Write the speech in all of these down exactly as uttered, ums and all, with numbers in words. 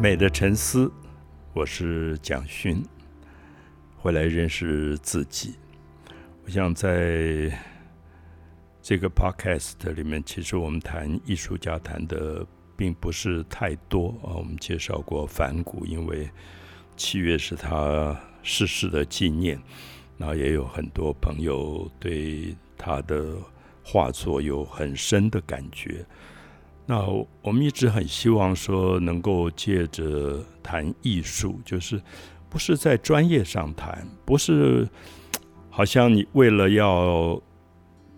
美的沉思，我是蒋勋，回来认识自己。我想在这个 podcast 里面，其实我们谈艺术家谈的并不是太多、啊、我们介绍过梵谷，因为七月是他逝世的纪念，然后也有很多朋友对他的画作有很深的感觉。那我们一直很希望说能够借着谈艺术，就是不是在专业上谈，不是好像你为了要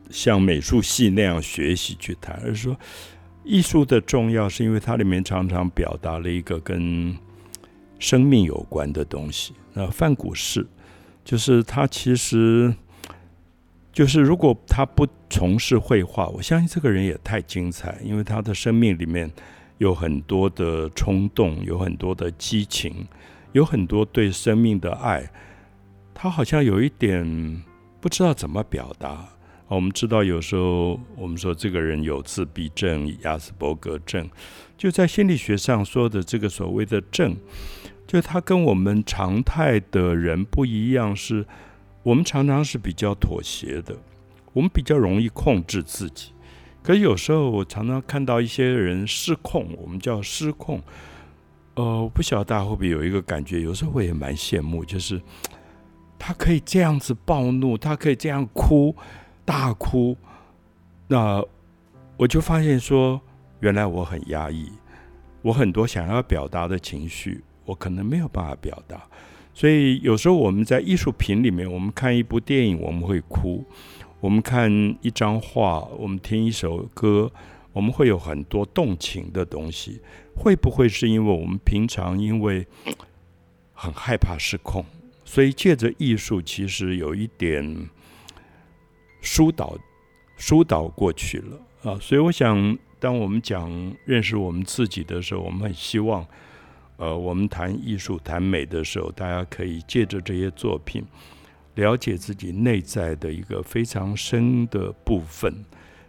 像美术系那样学习去谈，而是说艺术的重要是因为它里面常常表达了一个跟生命有关的东西。那梵谷是，就是他其实就是如果他不从事绘画，我相信这个人也太精彩，因为他的生命里面有很多的冲动，有很多的激情，有很多对生命的爱，他好像有一点不知道怎么表达。我们知道有时候我们说这个人有自闭症、亚斯伯格症，就在心理学上说的这个所谓的症，就他跟我们常态的人不一样，是我们常常是比较妥协的，我们比较容易控制自己。可是有时候我常常看到一些人失控，我们叫失控。呃，我不晓得大家会不会有一个感觉，有时候我也蛮羡慕，就是他可以这样子暴怒，他可以这样哭，大哭。那我就发现说，原来我很压抑，我很多想要表达的情绪，我可能没有办法表达。所以有时候我们在艺术品里面，我们看一部电影我们会哭，我们看一张画，我们听一首歌，我们会有很多动情的东西。会不会是因为我们平常因为很害怕失控，所以借着艺术其实有一点疏导疏导过去了、啊、所以我想当我们讲认识我们自己的时候，我们很希望呃，我们谈艺术谈美的时候，大家可以借着这些作品了解自己内在的一个非常深的部分。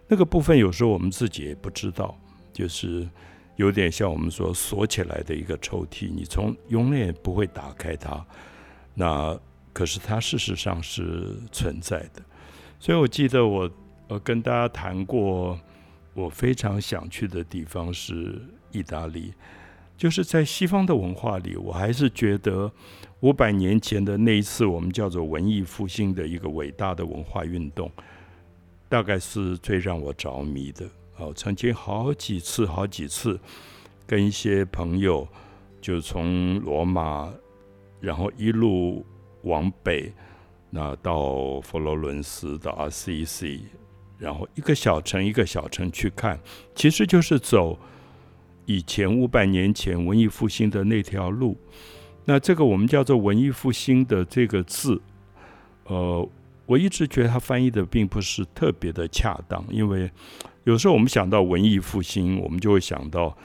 那个部分有时候我们自己也不知道，就是有点像我们说锁起来的一个抽屉，你从永远不会打开它，那可是它事实上是存在的。所以我记得我、呃、跟大家谈过，我非常想去的地方是意大利。就是在西方的文化里，我还是觉得五百年前的那一次我们叫做文艺复兴的一个伟大的文化运动，大概是最让我着迷的。哦，曾经好几次好几次跟一些朋友就从罗马，然后一路往北，那到佛罗伦斯到 阿西西， 然后一个小城一个小城去看，其实就是走以前五百年前文艺复兴的那条路。那这个我们叫做文艺复兴的这个字，呃，我一直觉得它翻译的并不是特别的恰当，因为有时候我们想到文艺复兴，我们就会想到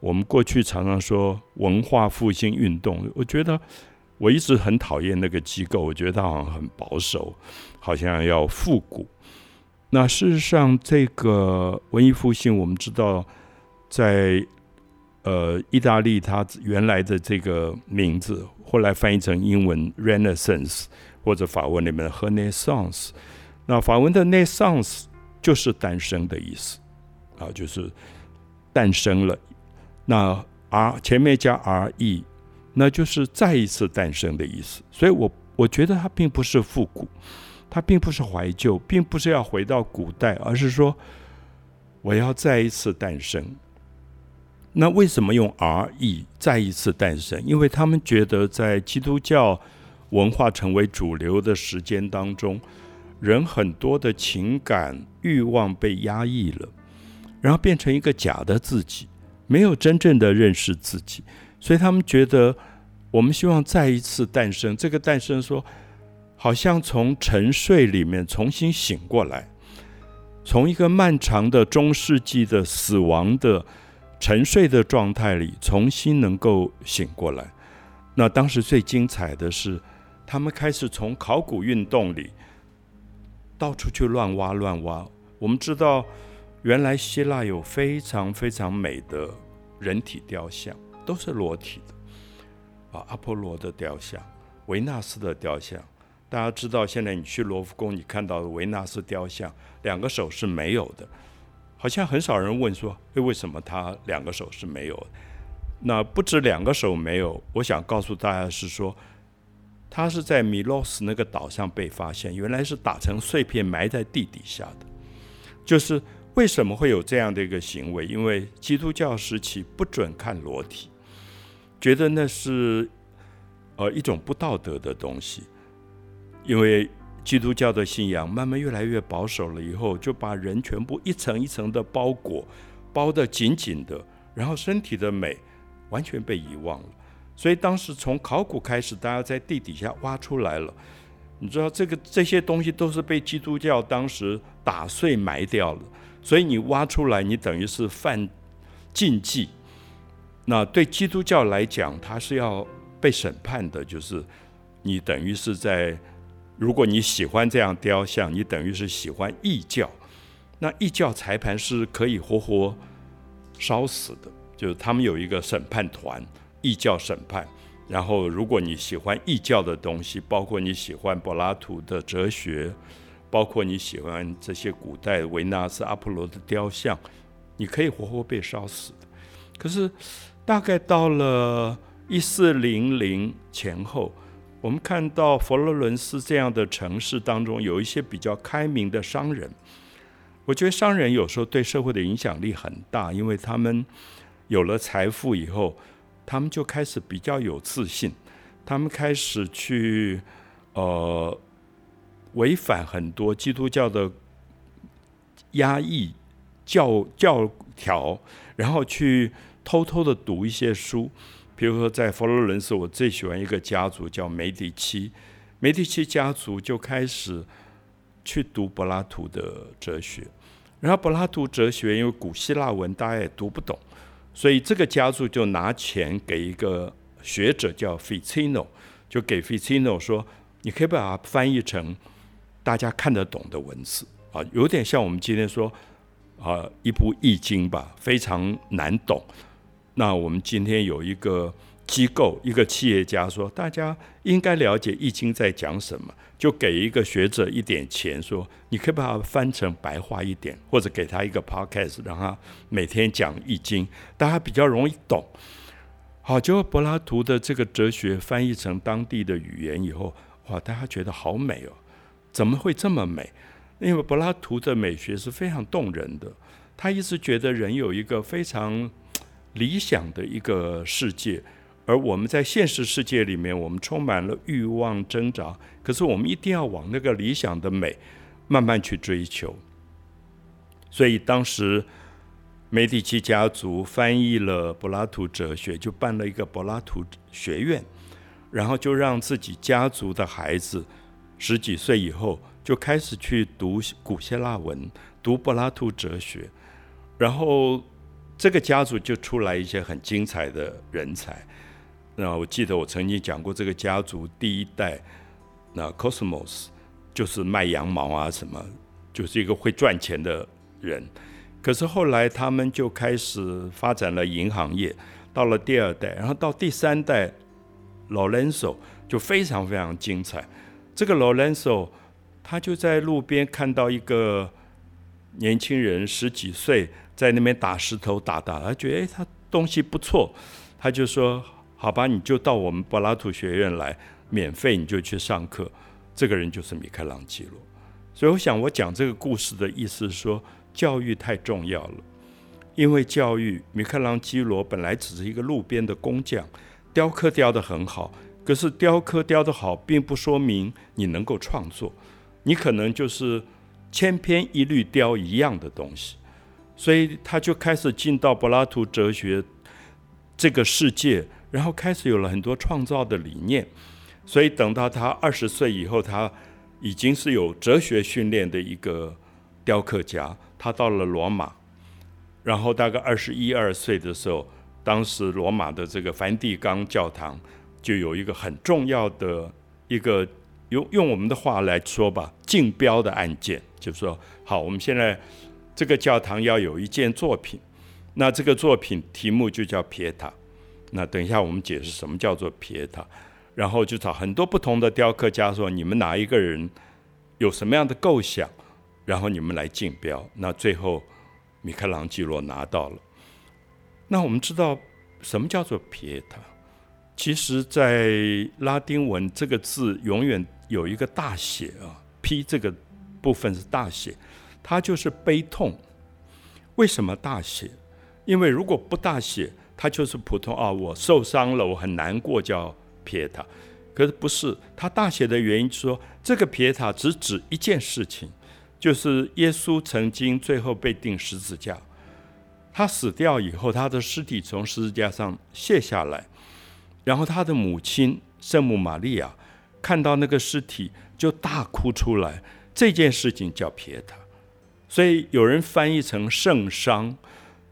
我们过去常常说文化复兴运动。我觉得我一直很讨厌那个机构，我觉得它好像很保守，好像要复古。那事实上这个文艺复兴，我们知道在呃，意大利它原来的这个名字后来翻译成英文 Renaissance， 或者法文里面的 Renaissance。 那法文的 Renaissance 就是诞生的意思、啊、就是诞生了，那 R 前面加 R E， 那就是再一次诞生的意思。所以 我, 我觉得它并不是复古，它并不是怀旧，并不是要回到古代，而是说我要再一次诞生。那为什么用 R E 再一次诞生？因为他们觉得在基督教文化成为主流的时间当中，人很多的情感欲望被压抑了，然后变成一个假的自己，没有真正的认识自己。所以他们觉得我们希望再一次诞生，这个诞生说好像从沉睡里面重新醒过来，从一个漫长的中世纪的死亡的沉睡的状态里重新能够醒过来。那当时最精彩的是他们开始从考古运动里到处去乱挖乱挖。我们知道原来希腊有非常非常美的人体雕像，都是裸体的、啊、阿波罗的雕像，维纳斯的雕像，大家知道现在你去罗浮宫你看到的维纳斯雕像两个手是没有的，好像很少人问说、哎、为什么他两个手是没有的。那不止两个手没有，我想告诉大家是说，他是在米洛斯那个岛上被发现，原来是打成碎片埋在地底下的。就是为什么会有这样的一个行为，因为基督教时期不准看裸体，觉得那是、呃、一种不道德的东西。因为基督教的信仰慢慢越来越保守了以后，就把人全部一层一层的包裹，包得紧紧的，然后身体的美完全被遗忘了。所以当时从考古开始，大家在地底下挖出来了，你知道这个这些东西都是被基督教当时打碎埋掉了，所以你挖出来你等于是犯禁忌。那对基督教来讲，它是要被审判的，就是你等于是在，如果你喜欢这样雕像，你等于是喜欢异教，那异教裁判是可以活活烧死的，就是他们有一个审判团，异教审判。然后如果你喜欢异教的东西，包括你喜欢柏拉图的哲学，包括你喜欢这些古代维纳斯、阿波罗的雕像，你可以活活被烧死的。可是大概到了一四零零前后，我们看到佛罗伦斯这样的城市当中有一些比较开明的商人。我觉得商人有时候对社会的影响力很大，因为他们有了财富以后，他们就开始比较有自信，他们开始去呃违反很多基督教的压抑 教, 教条，然后去偷偷的读一些书。比如说在佛罗伦斯，我最喜欢一个家族叫梅迪奇，梅迪奇家族就开始去读柏拉图的哲学。然后柏拉图哲学因为古希腊文大家也读不懂，所以这个家族就拿钱给一个学者叫 Ficino， 就给 Ficino 说，你可以把它翻译成大家看得懂的文字、啊、有点像我们今天说、啊、一部《易经》吧，非常难懂。那我们今天有一个机构，一个企业家说，大家应该了解《易经》在讲什么，就给一个学者一点钱，说你可以把它翻成白话一点，或者给他一个 podcast， 让他每天讲《易经》，大家比较容易懂。好，结果柏拉图的这个哲学翻译成当地的语言以后，哇，大家觉得好美哦，怎么会这么美？因为柏拉图的美学是非常动人的，他一直觉得人有一个非常理想的一个世界，而我们在现实世界里面，我们充满了欲望挣扎，可是我们一定要往那个理想的美慢慢去追求。所以当时梅第奇家族翻译了柏拉图哲学，就办了一个柏拉图学院，然后就让自己家族的孩子十几岁以后就开始去读古希腊文，读柏拉图哲学，然后这个家族就出来一些很精彩的人才。那我记得我曾经讲过，这个家族第一代那 Cosmos 就是卖羊毛啊什么，就是一个会赚钱的人。可是后来他们就开始发展了银行业，到了第二代，然后到第三代 Lorenzo 就非常非常精彩。这个 Lorenzo 他就在路边看到一个年轻人十几岁在那边打石头打打，他觉得、哎、他东西不错，他就说好吧，你就到我们柏拉图学院来，免费你就去上课。这个人就是米开朗基罗。所以我想我讲这个故事的意思是说，教育太重要了。因为教育，米开朗基罗本来只是一个路边的工匠，雕刻雕得很好，可是雕刻雕得好并不说明你能够创作，你可能就是千篇一律雕一样的东西。所以他就开始进到柏拉图哲学这个世界，然后开始有了很多创造的理念。所以等到他二十岁以后，他已经是有哲学训练的一个雕刻家。他到了罗马，然后大概二十一二岁的时候，当时罗马的这个梵蒂冈教堂就有一个很重要的一个，用用我们的话来说吧，竞标的案件，就是说，好，我们现在这个教堂要有一件作品，那这个作品题目就叫Pietà，那等一下我们解释什么叫做Pietà，然后就找很多不同的雕刻家说，你们哪一个人有什么样的构想，然后你们来竞标。那最后米开朗基罗拿到了。那我们知道什么叫做Pietà，其实在拉丁文这个字永远有一个大写啊 ，P 这个部分是大写，它就是悲痛。为什么大写？因为如果不大写，它就是普通啊，我受伤了，我很难过，叫Pietà。可是不是，它大写的原因是说，这个Pietà只指一件事情，就是耶稣曾经最后被钉十字架，他死掉以后，他的尸体从十字架上卸下来。然后他的母亲圣母玛利亚看到那个尸体就大哭出来，这件事情叫Pietà。所以有人翻译成圣伤，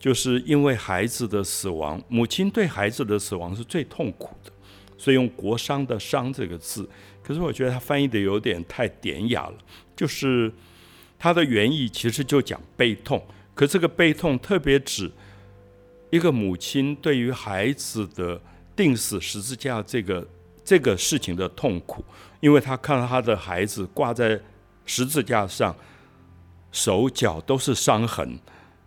就是因为孩子的死亡，母亲对孩子的死亡是最痛苦的，所以用国殇的殇这个字。可是我觉得他翻译的有点太典雅了，就是他的原意其实就讲悲痛，可这个悲痛特别指一个母亲对于孩子的钉死十字架这个这个事情的痛苦，因为他看到他的孩子挂在十字架上，手脚都是伤痕，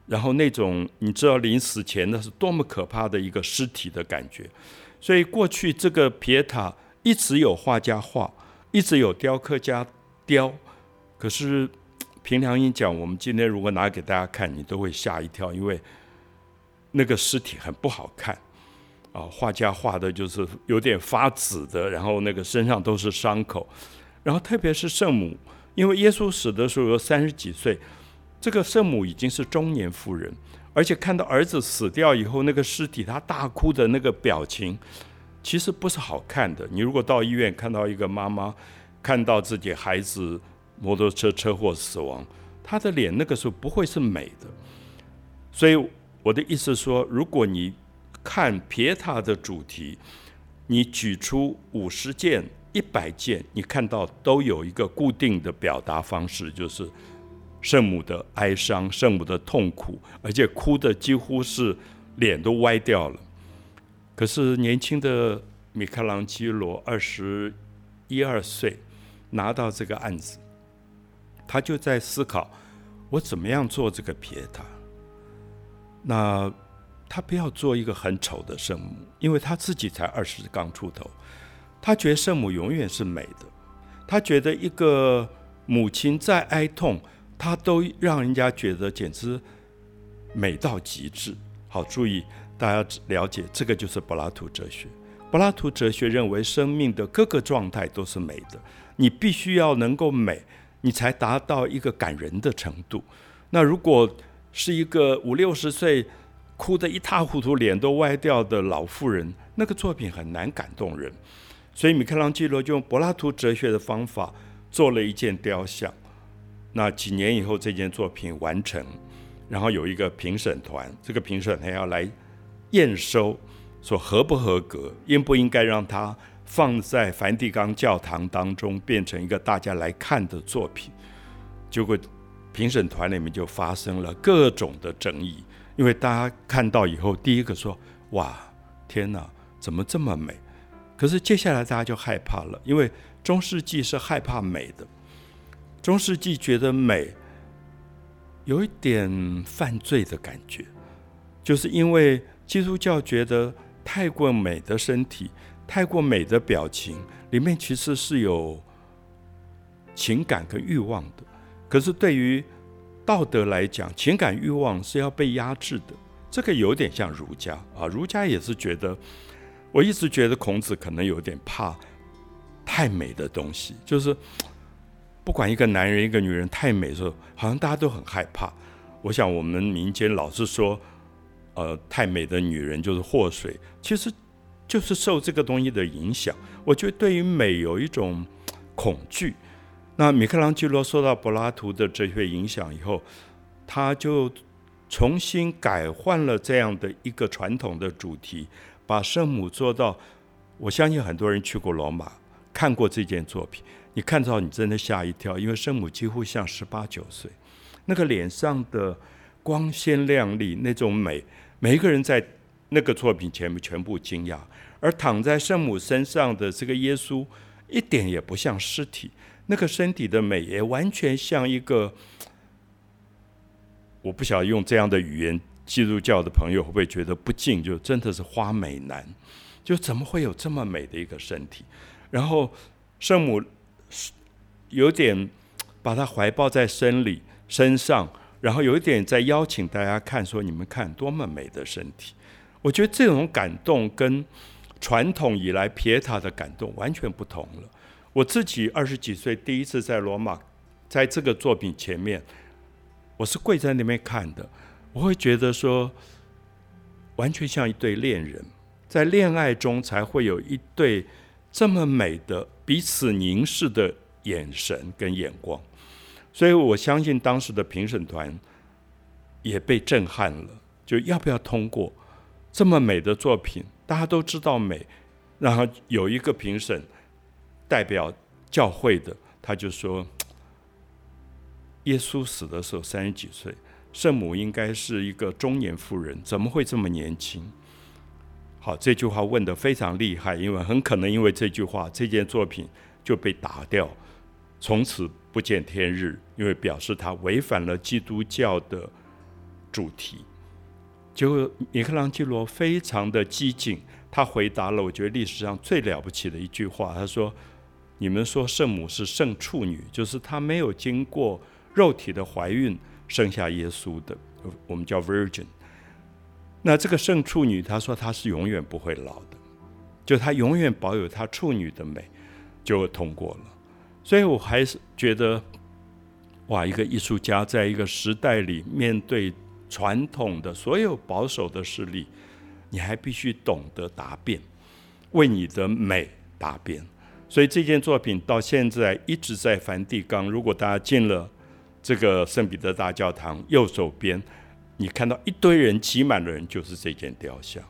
然后那种你知道临死前那是多么可怕的一个尸体的感觉。所以过去这个Pietà一直有画家画，一直有雕刻家雕，可是凭良心讲，我们今天如果拿给大家看，你都会吓一跳，因为那个尸体很不好看。哦、画家画的就是有点发紫的，然后那个身上都是伤口，然后特别是圣母，因为耶稣死的时候有三十几岁，这个圣母已经是中年妇人，而且看到儿子死掉以后那个尸体，她大哭的那个表情其实不是好看的。你如果到医院看到一个妈妈看到自己孩子摩托车车祸死亡，她的脸那个时候不会是美的。所以我的意思说，如果你看Pietà的主题，你举出五十件、一百件，你看到都有一个固定的表达方式，就是圣母的哀伤、圣母的痛苦，而且哭的几乎是脸都歪掉了。可是年轻的米开朗基罗二十一二岁拿到这个案子，他就在思考：我怎么样做这个Pietà？那他不要做一个很丑的圣母，因为他自己才二十刚出头，他觉得圣母永远是美的，他觉得一个母亲再哀痛，他都让人家觉得简直美到极致。好，注意大家了解，这个就是柏拉图哲学。柏拉图哲学认为生命的各个状态都是美的，你必须要能够美，你才达到一个感人的程度。那如果是一个五六十岁哭得一塌糊涂、脸都歪掉的老妇人，那个作品很难感动人。所以米开朗基罗就用柏拉图哲学的方法做了一件雕像。那几年以后，这件作品完成，然后有一个评审团，这个评审团要来验收，说合不合格，应不应该让它放在梵蒂冈教堂当中，变成一个大家来看的作品。结果评审团里面就发生了各种的争议。因为大家看到以后，第一个说：“哇，天哪，怎么这么美？”可是接下来大家就害怕了，因为中世纪是害怕美的。中世纪觉得美有一点犯罪的感觉，就是因为基督教觉得太过美的身体、太过美的表情，里面其实是有情感跟欲望的。可是对于道德来讲，情感欲望是要被压制的，这个有点像儒家啊。儒家也是觉得，我一直觉得孔子可能有点怕太美的东西，就是不管一个男人一个女人太美的时候，好像大家都很害怕。我想我们民间老是说，呃，太美的女人就是祸水，其实就是受这个东西的影响。我觉得对于美有一种恐惧。那米开朗基罗受到柏拉图的哲学影响以后，他就重新改换了这样的一个传统的主题，把圣母做到，我相信很多人去过罗马看过这件作品，你看到你真的吓一跳，因为圣母几乎像十八九岁，那个脸上的光鲜亮丽那种美，每一个人在那个作品前全部惊讶，而躺在圣母身上的这个耶稣一点也不像尸体，那个身体的美也完全像一个，我不晓得用这样的语言基督教的朋友会不会觉得不敬，就真的是花美男，就怎么会有这么美的一个身体。然后圣母有点把他怀抱在身里身上，然后有一点在邀请大家看说，你们看多么美的身体。我觉得这种感动跟传统以来皮耶塔的感动完全不同了。我自己二十几岁第一次在罗马，在这个作品前面，我是跪在那边看的，我会觉得说完全像一对恋人，在恋爱中才会有一对这么美的彼此凝视的眼神跟眼光。所以我相信当时的评审团也被震撼了，就要不要通过这么美的作品，大家都知道美，然后有一个评审代表教会的，他就说耶稣死的时候三十几岁，圣母应该是一个中年妇人，怎么会这么年轻。好，这句话问得非常厉害，因为很可能因为这句话，这件作品就被打掉，从此不见天日，因为表示他违反了基督教的主题。结果米开朗基罗非常的机警，他回答了我觉得历史上最了不起的一句话，他说你们说圣母是圣处女，就是她没有经过肉体的怀孕生下耶稣的，我们叫 virgin。 那这个圣处女，她说她是永远不会老的，就她永远保有她处女的美，就通过了。所以我还是觉得哇，一个艺术家在一个时代里面对传统的所有保守的势力，你还必须懂得答辩，为你的美答辩。所以这件作品到现在一直在梵蒂冈，如果大家进了这个圣彼得大教堂右手边，你看到一堆人挤满的人，就是这件雕像。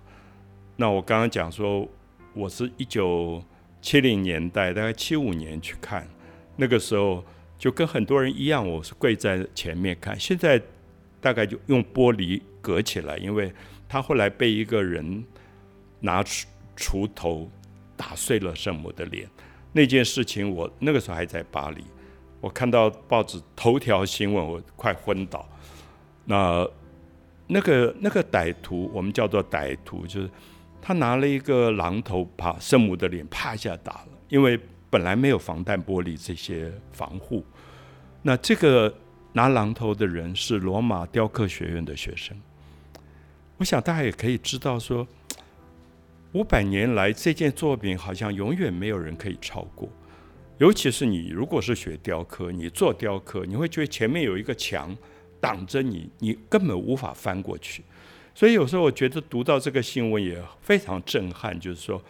那我刚刚讲说我是一九七零年代大概七五年去看，那个时候就跟很多人一样，我是跪在前面看，现在大概就用玻璃隔起来，因为他后来被一个人拿锄头打碎了圣母的脸。那件事情我那个时候还在巴黎，我看到报纸头条新闻我快昏倒。那那个那个歹徒，我们叫做歹徒，就是他拿了一个榔头把圣母的脸啪一下打了，因为本来没有防弹玻璃这些防护。那这个拿榔头的人是罗马雕刻学院的学生。我想大家也可以知道说，五百年来这件作品好像永远没有人可以超过。尤其是你如果是学雕刻，你做雕刻，你会觉得前面有一个墙挡着你，你根本无法翻过去。所以有时候我觉得读到这个新闻也非常震撼，就是说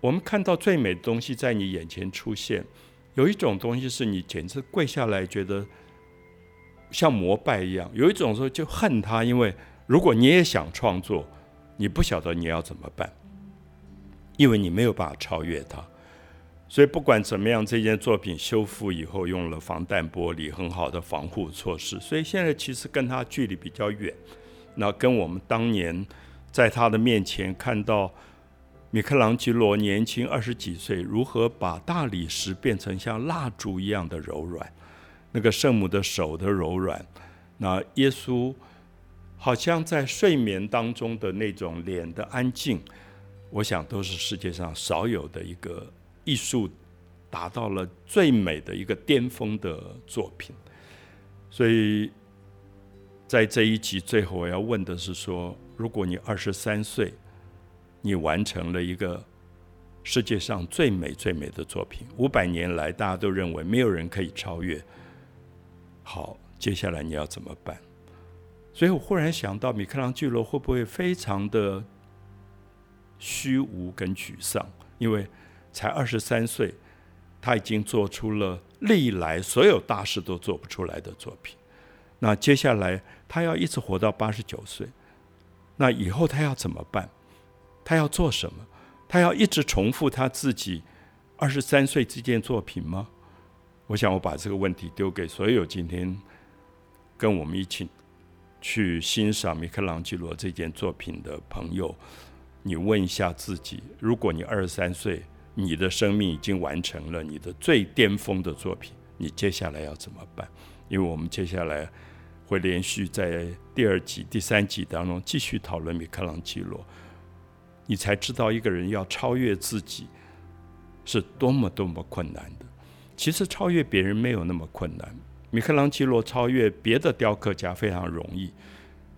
我们看到最美的东西在你眼前出现，有一种东西是你简直跪下来觉得像膜拜一样，有一种时候就恨它，因为如果你也想创作，你不晓得你要怎么办，因为你没有办法超越它。所以不管怎么样，这件作品修复以后用了防弹玻璃，很好的防护措施，所以现在其实跟它距离比较远。那跟我们当年在他的面前看到米开朗基罗年轻二十几岁如何把大理石变成像蜡烛一样的柔软，那个圣母的手的柔软，那耶稣好像在睡眠当中的那种脸的安静，我想都是世界上少有的一个艺术达到了最美的一个巅峰的作品。所以在这一集最后我要问的是说，如果你二十三岁你完成了一个世界上最美最美的作品，五百年来大家都认为没有人可以超越，好，接下来你要怎么办？所以我忽然想到米开朗基罗会不会非常的虚无跟沮丧，因为才二十三岁他已经做出了历来所有大师都做不出来的作品，那接下来他要一直活到八十九岁，那以后他要怎么办？他要做什么？他要一直重复他自己二十三岁这件作品吗？我想我把这个问题丢给所有今天跟我们一起去欣赏米开朗基罗这件作品的朋友，你问一下自己，如果你二十三岁，你的生命已经完成了你的最巅峰的作品，你接下来要怎么办？因为我们接下来会连续在第二集、第三集当中继续讨论米开朗基罗，你才知道一个人要超越自己是多么多么困难的。其实超越别人没有那么困难，米开朗基罗超越别的雕刻家非常容易，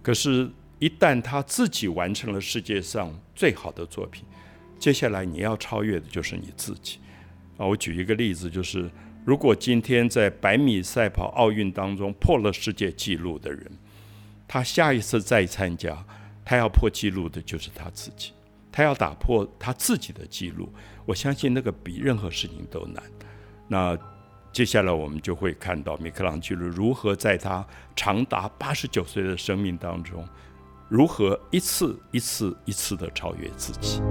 可是一旦他自己完成了世界上最好的作品，接下来你要超越的就是你自己。啊，我举一个例子，就是如果今天在百米赛跑奥运当中破了世界纪录的人，他下一次再参加，他要破纪录的就是他自己，他要打破他自己的纪录，我相信那个比任何事情都难。那接下来我们就会看到米开朗基罗如何在他长达八十九岁的生命当中，如何一次一次一次的超越自己。